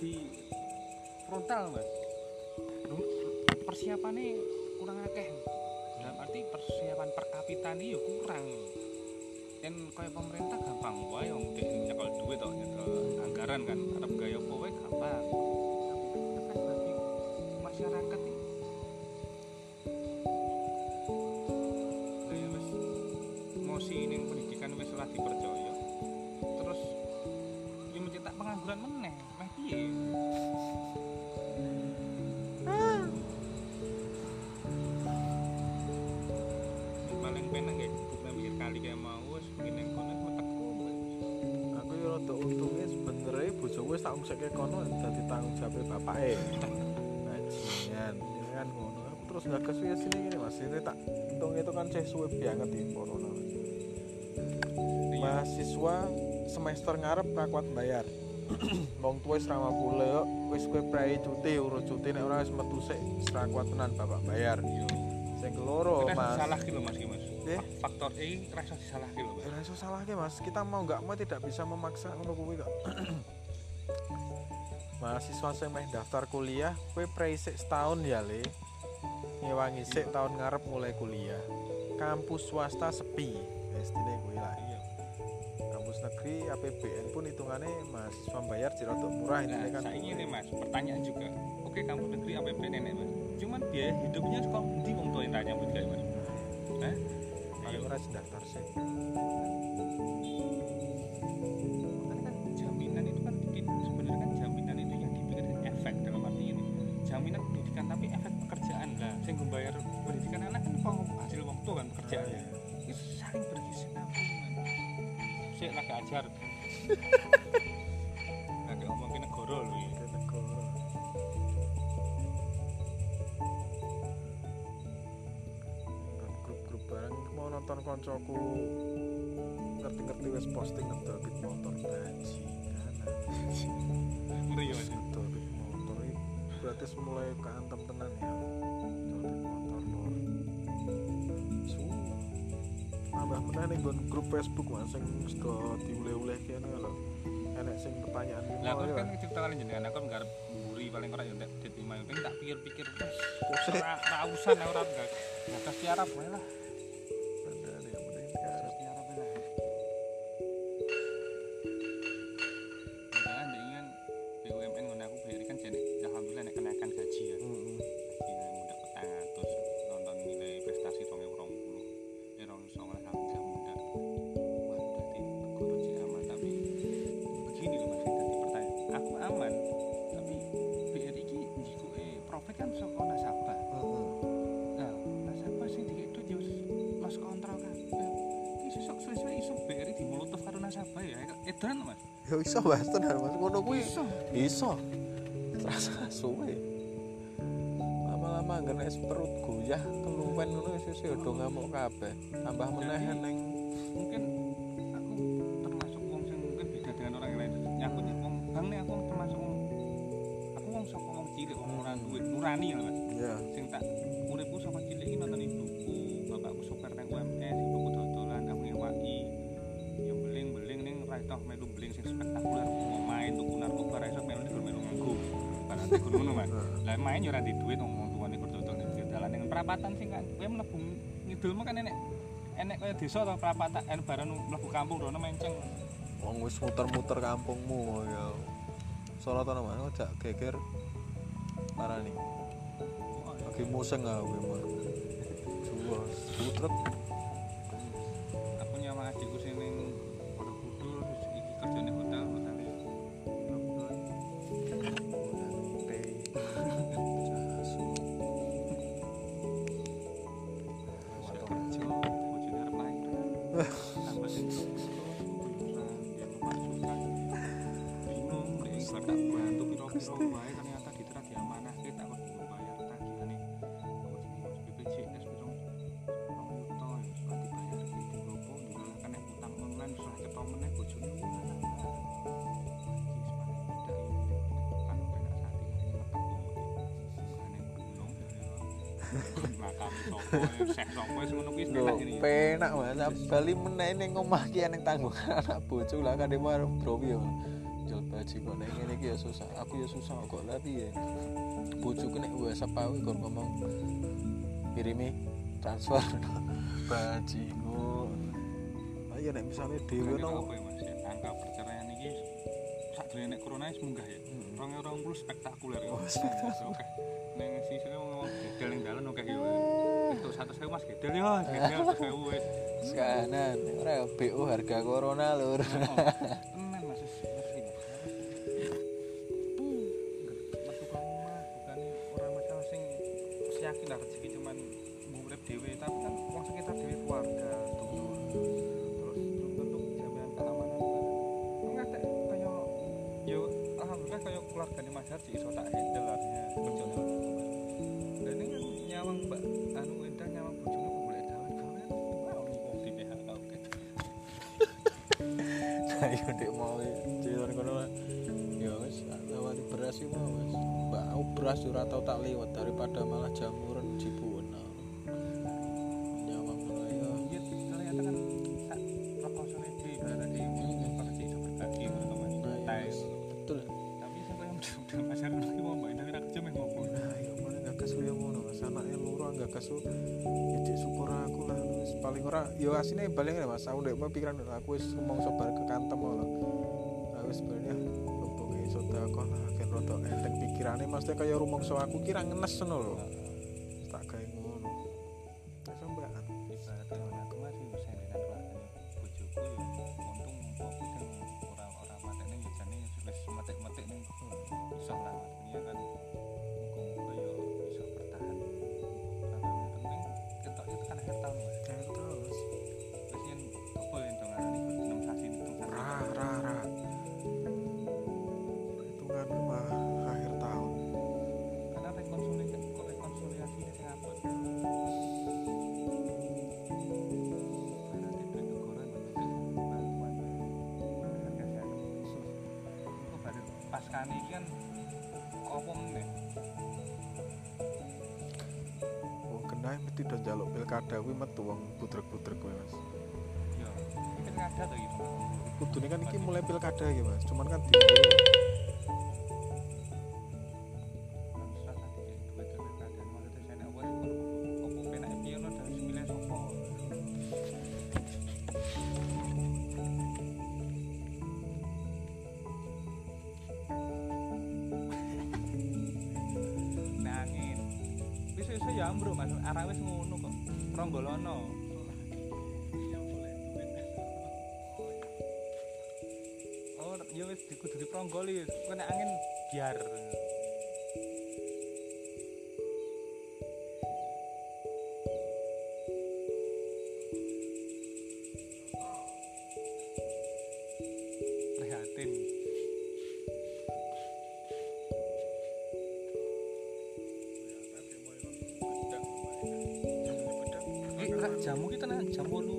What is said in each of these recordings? di frontal mas. Persiapannya kurang akeh. Dalam arti persiapan per kapita ini kurang. Dan kaya pemerintah gampang wae yang nyekel duit toh, nyekel anggaran kan, arep gawe apa wae gampang. Tapi bagi masyarakat ini si ini pendidikan wis lah dipercaya terus yang mencetak pengangguran meneh mah piye paling penang nggih kita mikir kali kaya mau wis ngene kono meteku aku yo rada untunge sebenere bojoku wis tak ngusike kono dadi tanggung jawab bapake bajingan kan ngono aku terus gagas wis sini ngene Mas ini tak untung-untung kan ceh suwe banget iki corona mahasiswa semester ngarep rakwat bayar wong tuwis ramapule yo wis kowe prei cuti urus cuti nek ora wis metu sik rakwat tenan bapak bayar yo sing keloro Mas salah ki lho Mas faktor E rasa disalah ki lho Mas rasa salah ki Mas kita mau enggak mau tidak bisa memaksa ngono kuwi kok mahasiswa sing meh daftar kuliah kowe prei sik setahun ya le ngewangi sik tahun ngarep mulai kuliah kampus swasta sepi wis dene kuwi lah negeri APBN pun hitungannya Mas pembayar jeroto murah nah, ini kan saya ingin nih Mas pertanyaan juga oke kampus negeri APBN enak Mas cuman biaya hidupnya kok di wong tuane tanya buat kayak Mas hah ayo ora daftar sih kan jaminan itu kan sebenarnya kan jaminan itu yang dipikirkan efek dalam arti ini jaminan pendidikan tapi efek pekerjaan lah sing membayar pendidikan anak kan hasil waktu kan pekerjaannya itu saling berkesinambungan cek lagi ajar lagi ngomongin negara lho ya negara grup-grup bareng mau nonton koncoku ngerti-ngerti wes posting nonton bit motor bajingan ngeri ya Mas nonton bit motor berarti mulai keantem tenan ya tambah meneh nggon grup Facebook Mas sing mesti diule-uleh kene lho. Enek sing pertanyaan iki. Lah kan diciptakane jenengan aku ngarep mburi paling ora yo entek dit 5 ping tak pikir-pikir wis rausan ora enggak. Nah pasti arep wae lah. Padahal ya mending arep nyarap wae lah. Nah dengan BUMN ngono aku bayar kan jane alhamdulillah nek kenaikan gaji ya. Yo iso Mas, tenan Mas. Ngono kuwi iso. Terasa suwe. Lama-lama ngene perut goyah, keluwen ngono wis do ngamuk kabeh. Tambah meneh ning mungkin aku termasuk wong sing mungkin beda dengan orang lain. Nyakune wong bang nek aku termasuk aku wong saka wong cilik ora duwe nurani lho Mas. Iya. Sing tak uripku saka cilik iki nonton ibuku, bapakku supir nang UMS, ibuku dodolan aku ngewaki. Ya beling-beling ning ra iso melu beling sing spektakuler mau main tuku narkoba ra iso melu nganggo barang ngono Mas. Lah main yo ora di duit wong tuane berdodol ning dalan ning perapatan sing kan kowe mlebu ngidul mah kan enek kaya desa to perapatan baran mlebu kampung rono menceng. Wong wis muter-muter kampungmu ya. Salah to Mas ojak geger parani. Oke museng ah kowe mah. Suwes putrek. Aku nyama adikku sini kerjanya hotel penak Mas bali meneh ning omah ki ana tanggungan anak bojo lah kan demo arep drowi yo haji kok nek ngene iki ya susah, aku ya susah kok lha piye. Bojoku nek WhatsApp aku kok ngomong kirimi transfer bajiku. Ayo nek misale dhewe nang angka perceraian iki sakdene nek corona wis munggah ya. 2020 spektakuler. Oh, spektakuler. Oke. Ning sisine wong gedel ning dalan oke yo. Itu 100.000 Mas gedel yo, gedel 100.000 wis. Sekanan ora BO harga corona lur. Tenan Mas. Surah tau tak lewat daripada malah jamuran jibuan. Nyawa mulai. Iya, ternyata kan tak proporsional di berada di pasti itu berbagi teman. Betul. Tapi saya yang udah masyarakat lagi mau mbak Indahira kerja mengomong. Nah, ya mana nggak kesul yang mau mas anaknya lurah nggak kesul. Jadi syukur aku lah. Paling ora, yo asine paling lah mas. Aku udah mau pikiran aku es ngomong sobar ke kantem malah. Aku sebenarnya lumpungnya sudah kau lah. Roto enteng pikirane mesti kaya rumangsa aku kira ngenes ngono lho. Tak gawe ngono. Wis sampean ibarat aku Mas wis enak keluarga bojoku yo untung opo kan ora matene yo jane wis metik-metik ning iso lawat dunia kan muga-muga yo iso bertahan. Ora penting ketok yo tekan akhir tahun Mas. Terus wis yen opo entongan iki 6 sasi itu ra akhir tahun karena rekonsiliasi di Singapura berarti dari negara bantuan harga itu baru pasca ini kan kopong nih wong kenai mesti udah jaluk pilkada wih metu wong putrek-putrek wih mas iya ini kan ada tuh gitu kudunya kan ini mulai pilkada ya mas cuman kan di Goli kena angin biar prihatin jamu kita nak jamu lu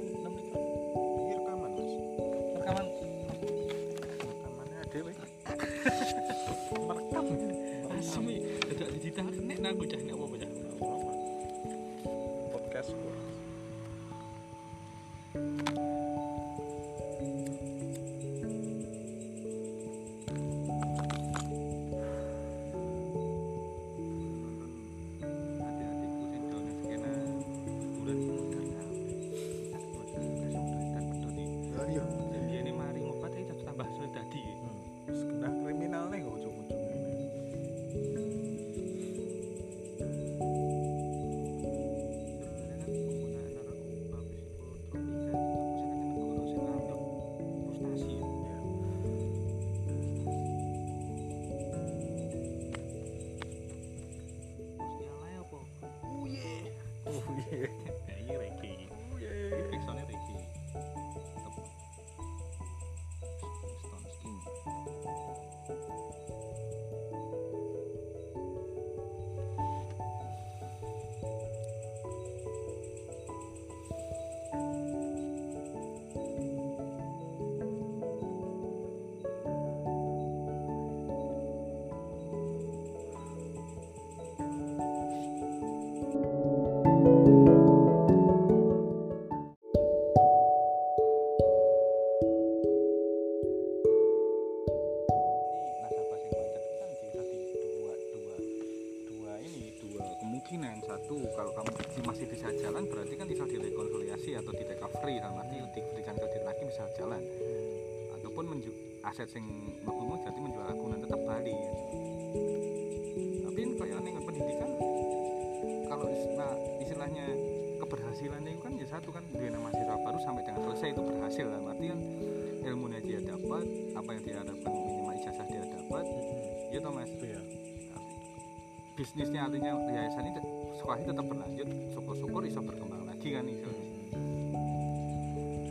masih bisa jalan, berarti kan bisa direkonsiliasi atau direkovery, sama arti diberikan kredit lagi bisa jalan, ataupun aset yang makmur jadi menjual akunan tetap balik. Tapi kalau yang pendidikan, kalau istilahnya keberhasilannya itu kan ya satu kan dia mahasiswa baru sampai dengan selesai itu berhasil lah, arti kan ilmunya dia dapat, apa yang dia harapkan minimal ijazah dia dapat, gitu mas. Iya. Bisnisnya artinya yayasan ini sekolahnya tetap berlanjut, syukur-syukur bisa berkembang lagi kan misalnya.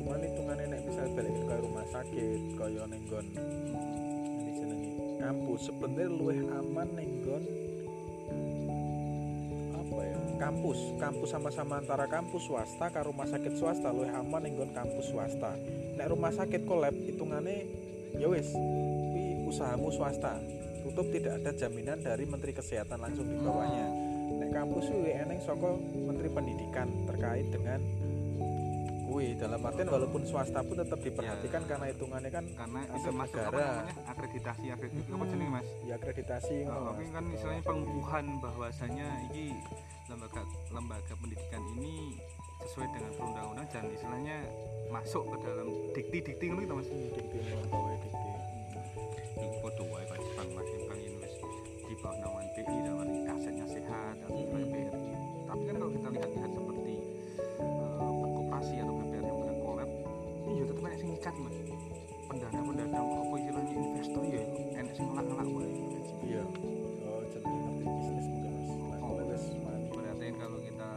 Cuman hitungannya nek bisa balik ke rumah sakit, kaya nenggon ini jenenge kampus. Sebenarnya luwih aman nenggon apa ya? Kampus sama-sama antara kampus swasta karo rumah sakit swasta, luwih aman nenggon kampus swasta. Nek rumah sakit kolab hitungannya ya wis, kuwi usahamu swasta. Tutup tidak ada jaminan dari Menteri Kesehatan langsung di bawahnya. Nek kampus kuwi eneng saka Menteri Pendidikan terkait dengan kuwi dalam artian walaupun swasta pun tetap diperhatikan ya, karena hitungannya kan karena itu negara akreditasi apa jenenge Mas? Ya akreditasi. Tapi kan misalnya pengukuhan bahwasanya iki lembaga pendidikan ini sesuai dengan perundang-undang dan istilahnya masuk ke dalam dikti-dikti ngono gitu Mas. Dikti. Foto wae kan pangin wis di bawah naungan BI dan asetnya sehat atau BPRI. Tapi kan kalau kita lihat seperti koperasi atau BPRI yang bareng kolab, ini yo tetep enek sing ngikat Mas. Pendana apa istilahnya investor ya enek sing ngelak-ngelak wae. Iya. Oh, jadi ngerti bisnis mungkin Mas. Kolab wis mari perhatiin kalau kita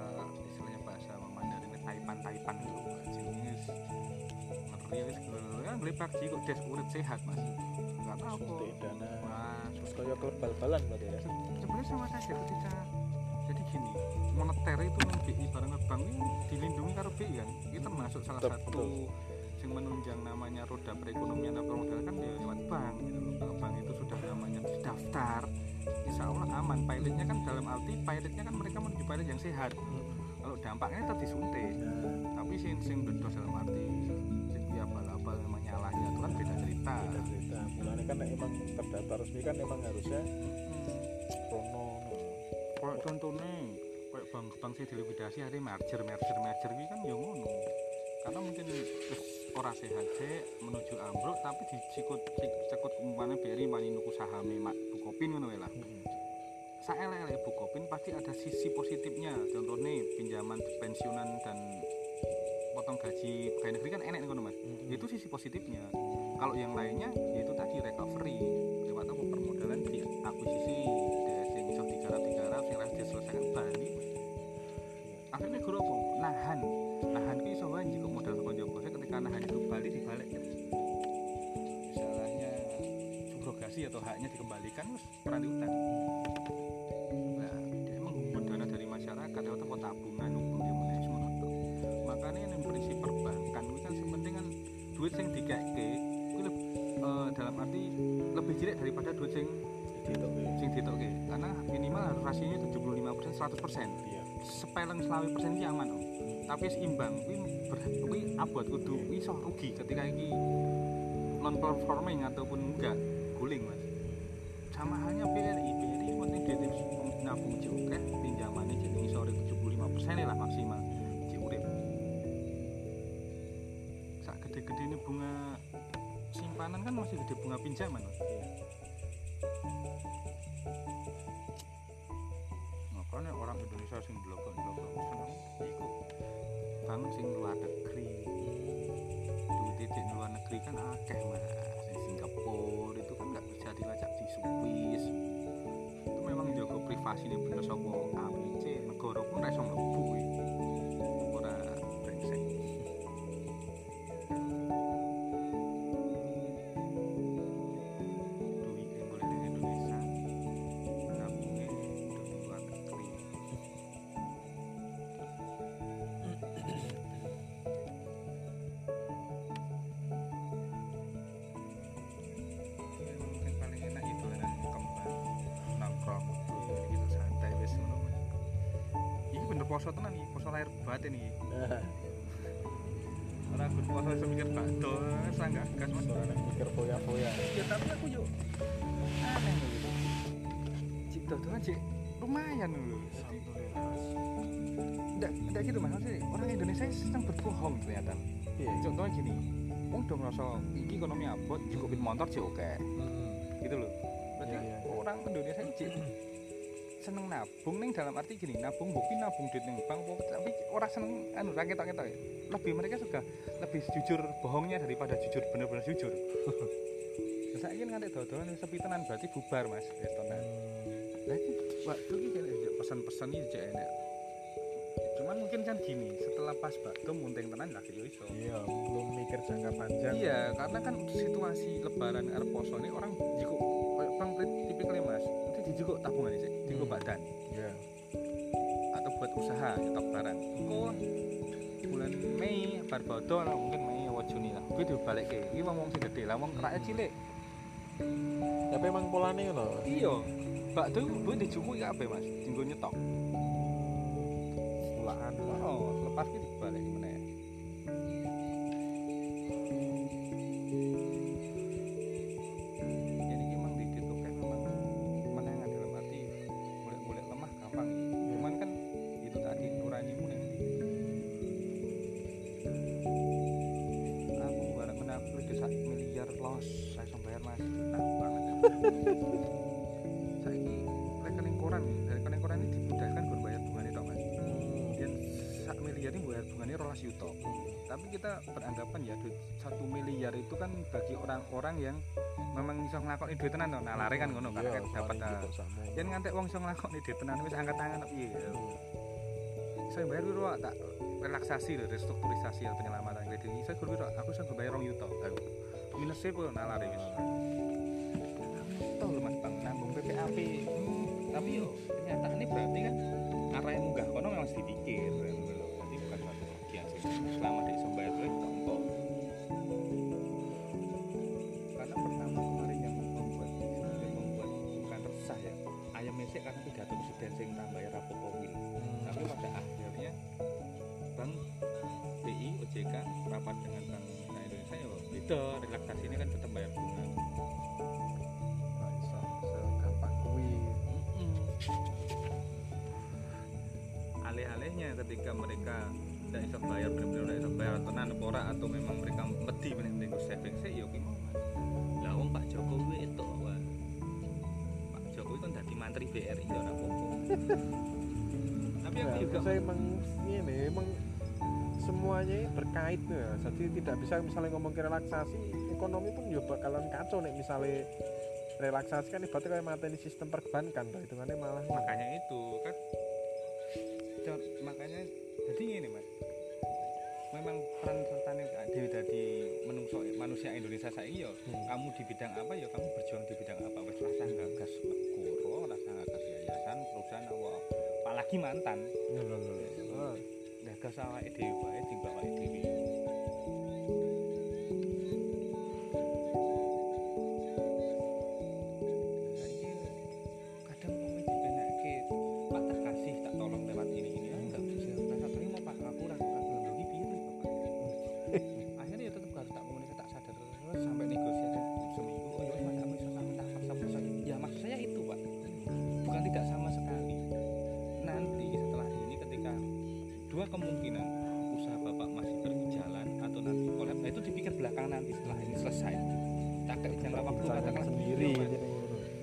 istilahnya bahasa Mandarin taipan itu jenis ngeri wis kan beli PUBG kok des urip sehat Mas. Suntik dana terus kaya kelebal-balan berarti ya sebenarnya sama saja ketika jadi gini moneter itu BI bareng bank ini dilindungi karo BI kan kita masuk salah satu yang menunjang namanya roda perekonomian atau modal kan ya lewat bank gitu loh. Kalau bank itu sudah namanya daftar insya Allah aman pilotnya kan dalam arti pilotnya kan mereka menuju pilot yang sehat kalau dampaknya tetap disuntik tapi sing bedos dalam arti setiap abal-abal menyalahnya itu kan beda cerita mulanya kan emang terdaftar resmi kan emang harusnya kalau contohnya kayak bank-bank sih dilikuidasi hari merger ini kan ya ngono karena mungkin orang sehat menuju ambruk tapi dicekut kemungkinan BRI mani nuku sahami Bukopin kan lah saya lele Bukopin pasti ada sisi positifnya contohnya pinjaman pensiunan dan potong gaji pegawai negeri kan enak nih Mas itu sisi positifnya kalau yang lainnya yaitu tadi recovery lewat apa permodalan di akuisisi yang jauh tiga yang harus diselesaikan Bali akhirnya gue apa? nahan itu bisa banyak ke modal konjok-konjok ketika nahan itu Bali dibalik misalnya subrogasi atau haknya dikembalikan terus peran utang nah dia menggunakan dana dari masyarakat lewat tempat tabungan makanya yang prinsip perbankan itu kan sepenting kan duit yang dikeke itu dalam arti lebih jelek daripada duit yang ditoke karena minimal rasionya 75% 100% iya. Sepeleng selawi persen ini aman tapi seimbang itu abot kudu iso rugi ketika ini non performing ataupun enggak guling Mas sama halnya BRI penting duit yang nabung juga pinjamannya jadi iso 75% lah maksimal gede-gede ini bunga simpanan kan masih gede bunga pinjaman iya. Makanya orang Indonesia sing blok-blok seneng iku bank sing luar negeri duit di luar negeri kan akeh Mas di Singapura itu kan gak bisa dilacak di Swiss itu memang jago privasi ini bener sapa ABC negara pun ra iso mlebu poso tenan iki, poso lahir batin iki. Ora aku poso iso mikir bakdo, sanggah gas Mas ora nek mikir foya-foya. Ya tapi aku yo aneh lho. Cipta dolan sik lumayan loh. Enggak gitu mas, maksudnya orang Indonesia senang berbohong kelihatan. Yeah. Contohnya gini, wong dong ngerasa iki ekonomi abot, cukupin motor sih oke. Gitu loh. Berarti orang Indonesia ini seneng nabung ning dalam arti gini, nabung mungkin nabung duit ning bank, tapi orang seneng anu raket-raket. Lebih mereka sudah lebih jujur bohongnya daripada jujur bener-bener jujur. Saya ingin nganti dodolan yang sepi tenan berarti bubar mas, tenan. Lagi waktu ini pesan-pesan ini juga enak. Cuman mungkin kan gini, setelah pas bakdo munting tenan lagi iso. Iya, belum mikir jangka panjang. Iya, karena kan situasi lebaran arep poso ini orang jiko pangkrit tipikalnya mas, itu dijiko tabungan sih, jiko badan. Iya. Atau buat usaha nyetok barang. Engko bulan Mei barbodo lah mungkin Mei atau Juni lah. Kuwi dibalekke. Iki wong sing gedhe lah wong rakyat cilik. Tapi emang polane ngono. Iya. Bakdo kuwi dijukuk kabeh mas, dinggo nyetok. Pulaan lepas ki dibalik meneh. Jadi ki mang dikit oke memang menangan dalam arti golek-golek lemah gampang. Cuman kan itu tadi nuranimu nih. Aku barang menabur di 1 miliar los, saya sembayar mas. Nah, banget. Saiki rekening koran ini dimudahkan gun bayar bungane tok mas. Sak miliar ini bayar bunganya 12 juta. Tapi kita beranggapan ya duit 1 miliar itu kan bagi orang-orang yang memang bisa ngelakoni duit tenan. Nah lari kan ngono kan dapat yang ngantek wong iso ngelakoni duit tenan wis angkat tangan piye. Saya bayar piro tak relaksasi lho restrukturisasi penyelamatan kredit. Saya guru piro aku iso bayar 2 juta. Minus e pun nah lari wis. Tau lho Mas Bang nanggung PPAP. Tapi yo kenyataane berarti kan arahnya munggah kono memang mesti dipikir. Selama dari sembayar duit tompok. Karena pertama kemarin yang membuat bukan resah ya ayam mesek karena pidato presiden sing tambah rapopo win. Tapi pada akhirnya Bank BI OJK rapat dengan Bank Indonesia ya itu relaksasi ini kan tetap bayar bunga. Bisa segampang kuwi. Alih-alihnya ketika mereka tidak bisa bayar benar-benar tidak bisa bayar tenan pora atau memang mereka medi menenggo saving sik ya kuwi. Lah wong Pak Jokowi itu wae. Pak Jokowi kan dadi Menteri BRI ya ora apa-apa. Tapi aku juga saya memang semuanya berkait ya. Jadi tidak bisa misalnya ngomong ke relaksasi ekonomi pun ya bakalan kacau nek misalnya relaksasi kan ibaratnya kayak mateni sistem perbankan toh hitungannya malah makanya itu kan makanya jadi ini mas memang peran sertane dhewe dadi manusia Indonesia saiki ya kamu di bidang apa ya kamu berjuang di bidang apa wis rasah gagas negara rasah gagas yayasan perusahaan apa apalagi mantan gagas awake dhewe wae sing awake dhewe kemungkinan usaha bapak masih berjalan atau nanti kolab nah itu dipikir belakang nanti setelah ini selesai tak kayak jangka waktu katakanlah sendiri itu,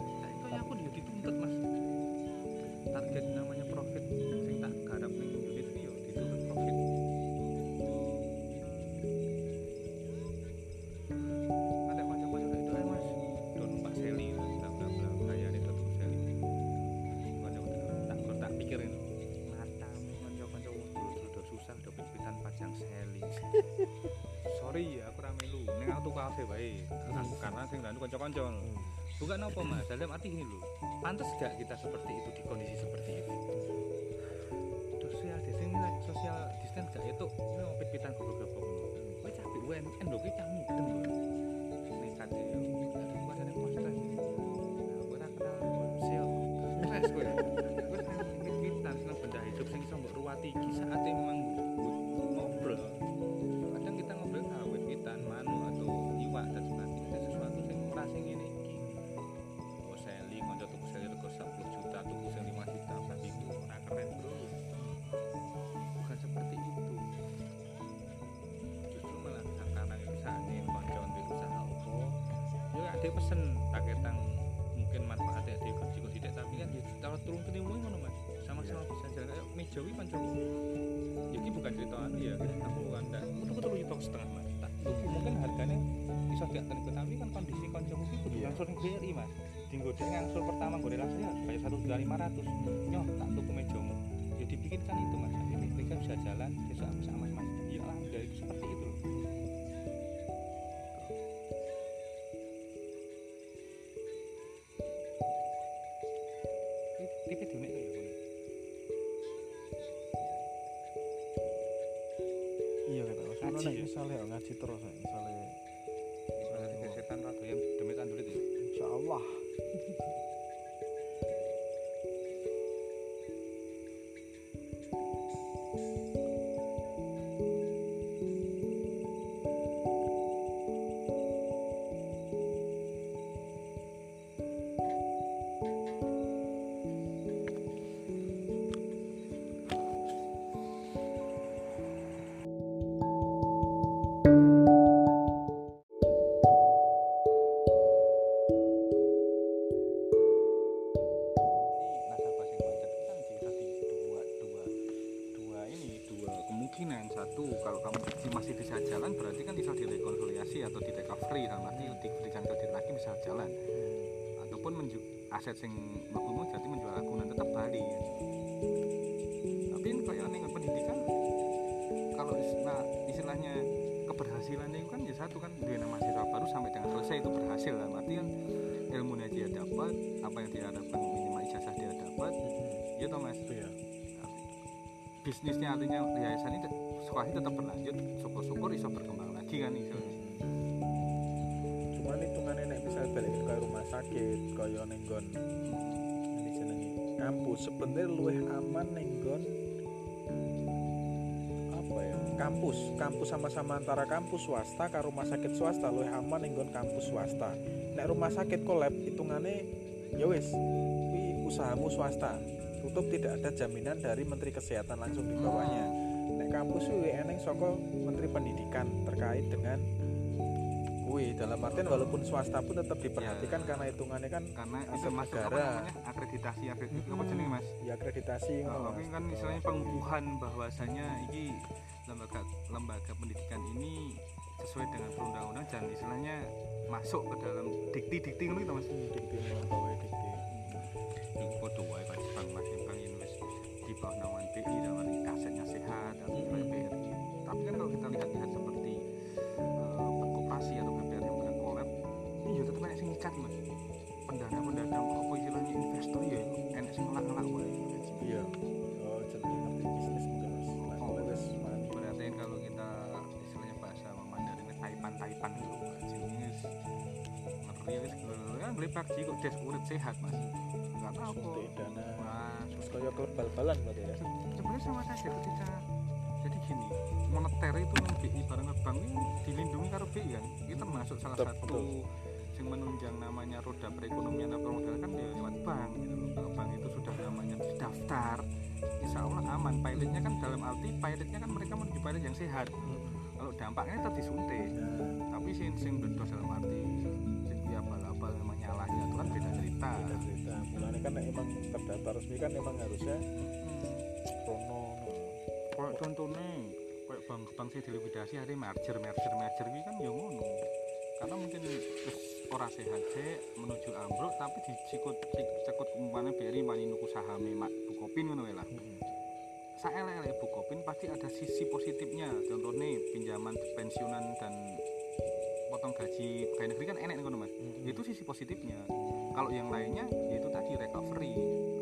nah itu ya aku juga dituntut mas target namanya profit sing tak garap ning unit yo dituntut profit ada macam-macam kayak itu mas don Pak Seli bla bla bla kayak itu Pak Seli macam-macam tak pikirin yang seli. Sorry ya aku ra melu. Ning aku kafe bae. Karena sing ndandu kanca-kanca. Bukan apa Mas, dalam arti gini lho. Pantes gak kita seperti itu di kondisi seperti itu. Sosial distancing lagi sosial distance gak itu. Ini pit-pitan goblok-goblok. Kowe cah BUMN lho ki cah mudeng lho. Nek kadhe aduh padane postres. Aku ora kenal sosial. Stres kowe. Wis nang pit-pitan seneng benda hidup sing iso mbok ruwati iki saate memang kadang kita ngobrol kawet pitan manu atau iwak dan sebagainya sesuatu sing ora sing ngene iki. Seli kanca tuku seli rego 10 juta tuku seli 5 juta dia pesen taketan mungkin manfaatnya dia juga tidak, tapi kan kalau turun ke timur mana mas sama-sama bisa jalan kayak mejawi pancen jadi bukan cerita anu ya aku anda itu setengah mas tapi mungkin harganya bisa tidak terlalu tapi kan kondisi konsumen itu langsung beli mas dinggoden langsung pertama gue langsung kayak 1.500 nyoh tak tuku mejamu ya dipikirkan itu mas akhirnya mereka bisa jalan besok aku sama mas ya lah dari seperti itu loh. Misalnya ngaji terus misalnya kesetan rada yang demi tandulit ya insyaallah kalau kamu masih bisa jalan berarti kan bisa direkonsiliasi atau di recovery sama nanti diberikan kredit lagi bisa jalan ataupun aset yang mabungmu jadi menjual akunan tetap balik ya. Tapi ini kalau yang pendidikan kalau istilahnya keberhasilannya itu kan ya satu kan dia mahasiswa baru sampai dengan selesai itu berhasil lah artinya ilmunya dia dapat apa yang dia harapkan minimal ijazah dia dapat gitu mas ya. Bisnisnya artinya yayasan ini sekolahnya tetap berlanjut, syukur-syukur bisa berkembang lagi kan itu. Cuman hitungannya nek bisa balik ke rumah sakit, kaya nenggon ini jenenge kampus sebenarnya luwih aman nenggon apa ya? Kampus sama-sama antara kampus swasta karo rumah sakit swasta luwih aman nenggon kampus swasta. Nek rumah sakit kolab hitungannya ya wis kuwi usahamu swasta. Tutup tidak ada jaminan dari Menteri Kesehatan langsung di bawahnya. Nek kampus kuwi eneng saka Menteri Pendidikan terkait dengan kuwi dalam artian walaupun swasta pun tetap diperhatikan ya, karena hitungannya kan karena itu masuk negara. Akreditasi apa jenenge Mas? Ya akreditasi ngono. Mungkin kan istilahnya pengukuhan bahwasanya iki lembaga pendidikan ini sesuai dengan perundang-undang dan istilahnya masuk ke dalam dikti-dikti ngono gitu Mas. Dikti. Foto wae kan sang masing-masing invest di bawah naungan BI dan asetnya sehat atau BPR. Tapi kan kalau kita lihat seperti koperasi atau BPR yang bukan kolab, ini juga tetap banyak sing ngikat, Mas. Pendana apa istilahnya investor ya enak sing ngelak-ngelak wae. Iya. Oh, jenenge ngerti bisnis mungkin Mas. Kalau wis mandi. Berarti kalau kita istilahnya bahasa Mandarin taipan itu jenis ngeri wis kan beli PUBG kok des urip sehat, Mas. Suntik dana terus kaya kelebal-balan berarti ya sebenarnya sama saja ketika jadi gini moneter itu BI bareng bank ini dilindungi karo BI kan ini termasuk salah satu yang menunjang namanya roda perekonomian atau modal kan ya lewat bank gitu loh. Kalau bank itu sudah namanya daftar insyaallah aman pilotnya kan dalam arti pilotnya kan mereka menuju pilot yang sehat kalau dampaknya tetap disuntik tapi sing bedos dalam arti setiap abal-abal menyalahnya itu kan beda cerita mulanya kan emang terdaftar resmi kan emang harusnya kalau contohnya kayak bank sih dilikuidasi hari merger ini kan ya ngono karena mungkin orang sehat menuju ambruk tapi dicikut kemana beri mani nuku sahame Bukopin kan lah saya lele Bukopin pasti ada sisi positifnya contohnya pinjaman pensiunan dan potong gaji pegawai negeri kan enak nih mas itu sisi positifnya kalau yang lainnya yaitu tadi recovery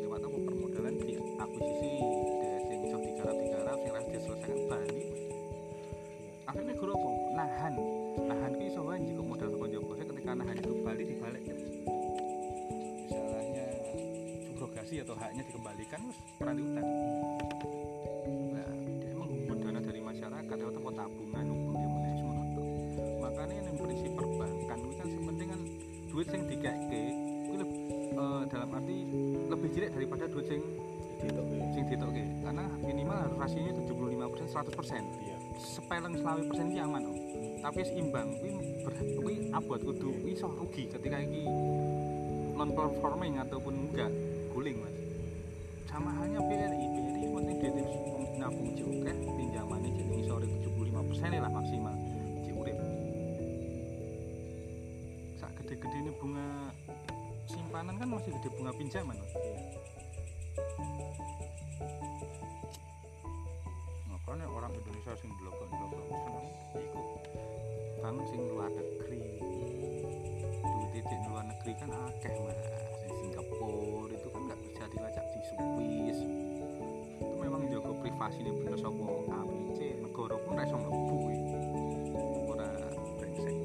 lewat apa permodalan di akuisisi yang iso digarap yang harus diselesaikan balik akhirnya gue apa? nahan itu iso banji ke modal sekonjol-konjol ketika nahan itu balik dibalik misalnya subrogasi atau haknya dikembalikan terus peranti utang nah dia mengumpul dana dari masyarakat atau tempat tabungan makanya yang prinsip perbankan itu kan sepenting kan duit yang dikeke itu dalam arti lebih jelek daripada duit yang ditokke karena minimal harus rasionya 75% 100% iya. sepeleng selawi persen ini aman om, tapi seimbang ini abot kudu iso rugi ketika ini non performing ataupun enggak guling mas. Sama halnya BRI penting dhewe nabung jogek pinjamane jenenge sore 75% lah maksimal di urip sak gede-gedene bunga simpanan kan masih gede bunga pinjaman mas. Makanya orang Indonesia sing blok-blok seneng iku bank sing luar negeri. Duit di luar negeri kan akeh mas, di Singapura itu kan nggak bisa dilacak di Swiss. Itu memang jago privasi nih bener sopo ABC negara pun ra iso mlebu ora brengsek.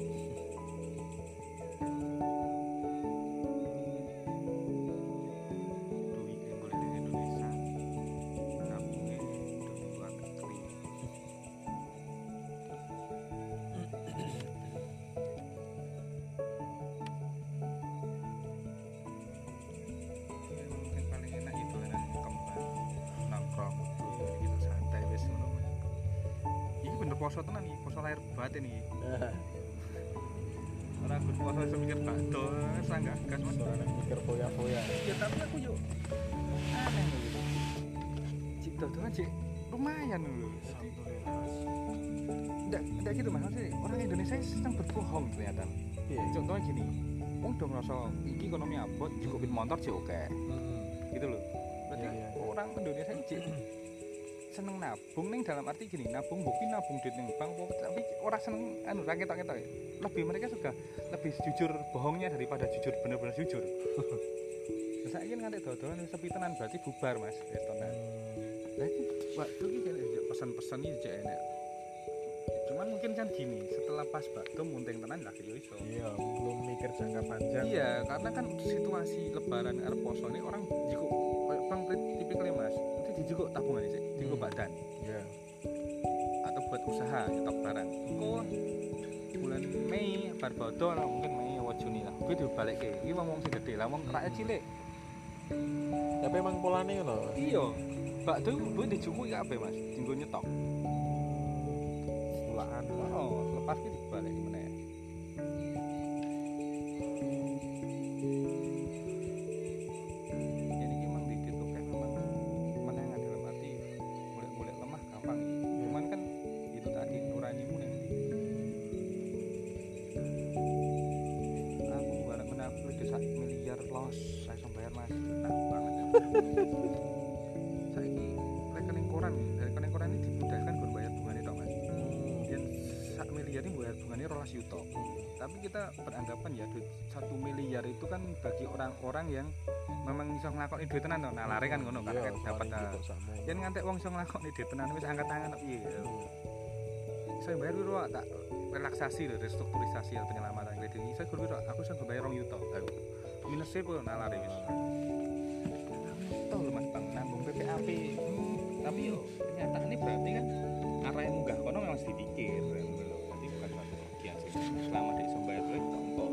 Poso tenan iki, poso lahir batin iki. Ora kudu poso iso mikir bakdo, sanggah gas mas ora mikir foya-foya. Ya tapi aku yo aneh lho. Cik dodolan cik lumayan lho. Ndak gitu mas, orang Indonesia seneng berbohong kelihatan. Contohnya gini, wong do ngrasa iki ekonomi abot, cukupin motor cik oke. Gitu lho. Berarti orang Indonesia cik seneng nabung ning dalam arti gini, nabung mungkin nabung duit ning bank tapi orang seneng anu ra ketok-ketok. Lebih mereka sudah lebih jujur bohongnya daripada jujur bener-bener jujur. Saiki nganti dodolan wis sepi tenan berarti bubar Mas, wis tenan. Lah iki waktu iki kene pesan-pesan iki jek enak. Cuman mungkin kan gini, setelah pas bakdo munting tenan lagi yo iso. Iya, belum mikir jangka panjang. Iya, karena kan situasi lebaran arep poso ini orang jiko koyo pangkrit tipikal Mas. Juga tabungan sih, juga badan, atau buat usaha nyetok barang. Kau bulan Mei barbodo lah mungkin Mei atau Juni lah. Gue dibalik ke, ini ngomong si gede lah, ngomong rakyat cilik. Tapi emang polanya loh. Iyo, mbak tuh gue dijumui ke apa mas? Jinggo nyetok. Setelaan, lepas gue dibalik gimana ya? Tapi kita beranggapan ya duit 1 miliar itu kan bagi orang-orang yang memang iso nglakoni duit tenan to. Nah, lare kan ngono kan dapat. Yen ngantek wong iso nglakoni duit tenan wis angkat tangan kok piye. Saya bayar piro tak relaksasi lho restrukturisasi penyelamatan kredit. Saya guru piro aku iso bayar 2 juta. Minus e pun nah lare wis. Tol Mas Bang nanggung PPAP. Tapi yo kenyataannya berarti kan arahnya munggah kono memang mesti dipikir. Selama dari sumber duit tongkol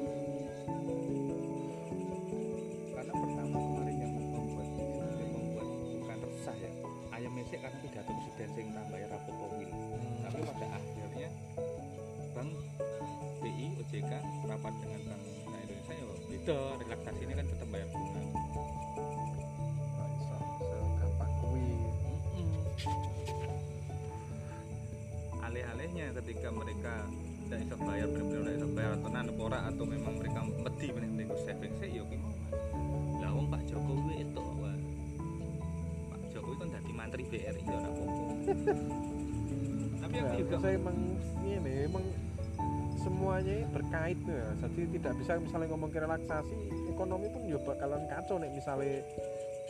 karena pertama kemarin yang membuat bukan resah ya ayam mesek karena pidato presiden sing tambah rapopo wil tapi pada akhirnya bank BI OJK rapat dengan bank Indonesia ya itu relaksasi ini kan tetap bayar bunga segampang kui alih-alihnya ketika mereka tidak bisa bayar benar-benar tidak bisa bayar tenan ora atau memang mereka medhi menika saving sik yo ki mau Mas. Lah wong Pak Jokowi itu wae. Pak Jokowi kan dadi mantri BRI yo ora apa-apa. Tapi aku juga saya emang ngene, emang semuanya terkait tuh ya. Jadi tidak bisa misalnya ngomong ke relaksasi, ekonomi pun yo bakalan kacau nek misalnya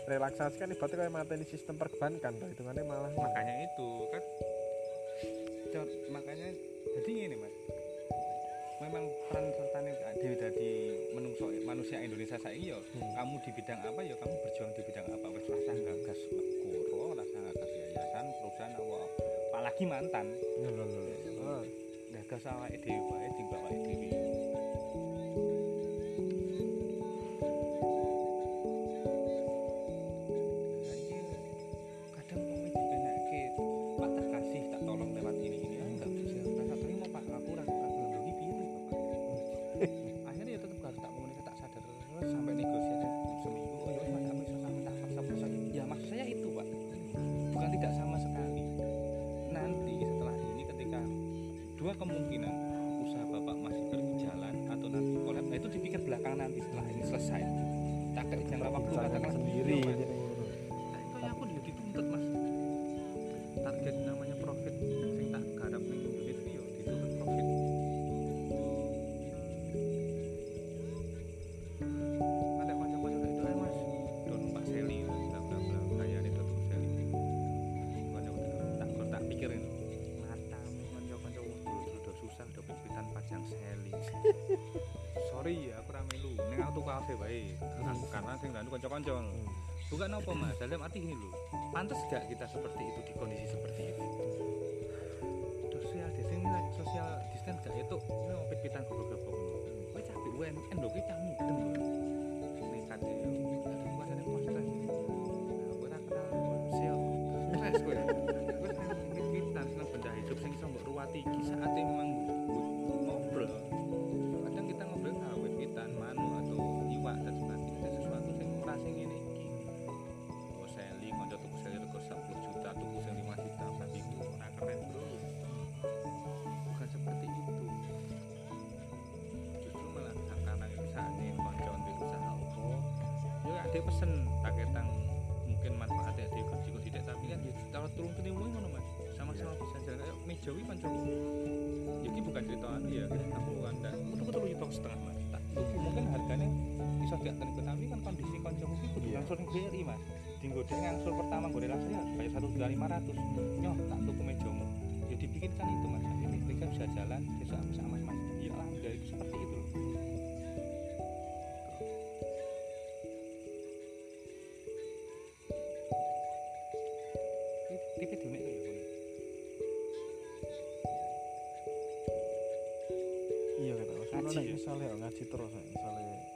relaksasi kan ibaratnya kayak mateni sistem perbankan tuh hitungannya malah makanya itu kan makanya jadi ngene Mas. Memang peran sertane dhewe dadi manusia Indonesia saiki ya. Kamu di bidang apa ya kamu berjuang di bidang apa wis rasa gagas negara, rasa gagas yayasan, perusahaan apa apalagi mantan. Gagas awake dhewe wae dienggo awake dhewe. Kadang wong iki penake Pak terkasih tak tolong lewat ini. Sorry ya, aku rame lu. Neng aku kafe baik. Karena sing landu kanca-kanca. Bukan apa Mas, dalam arti ini lho. Pantes gak kita seperti itu di kondisi seperti itu? Sosial distancing, sosial distance gak itu. Ini ngopit-pitan goblok-goblok. Kowe cah BUMN lho, kowe cah mudeng lho. Nekat ya. Kuasane stres. Aku ora kenal sosial. Stres kowe. Kowe nang ngopit-pitan seneng benda hidup sing iso mbok ruwati iki saat memang ngobrol. Kadang kita ngobrol ngawet pitan manu atau iwak dan sebagainya sesuatu sing ora sing ngene. Dia pesen paketan mungkin manfaatnya dia kerja tidak, tapi kan kalau turun ketemu mana Mas sama-sama bisa jalan mejawi pancen iki bukan cerita anu ya aku kan ndak kudu nyetok setengah Mas tak mungkin harganya bisa diantar ke tapi kan kondisi kancaku iki kudu langsung BRI Mas dinggo dhek ngangsur pertama nggo relasi bayar 1.500 nyoh tak tuku mejamu ya dipikirkan itu Mas jadi mereka bisa jalan besok sama Mas ya lah dari seperti itu ngaji terus misalnya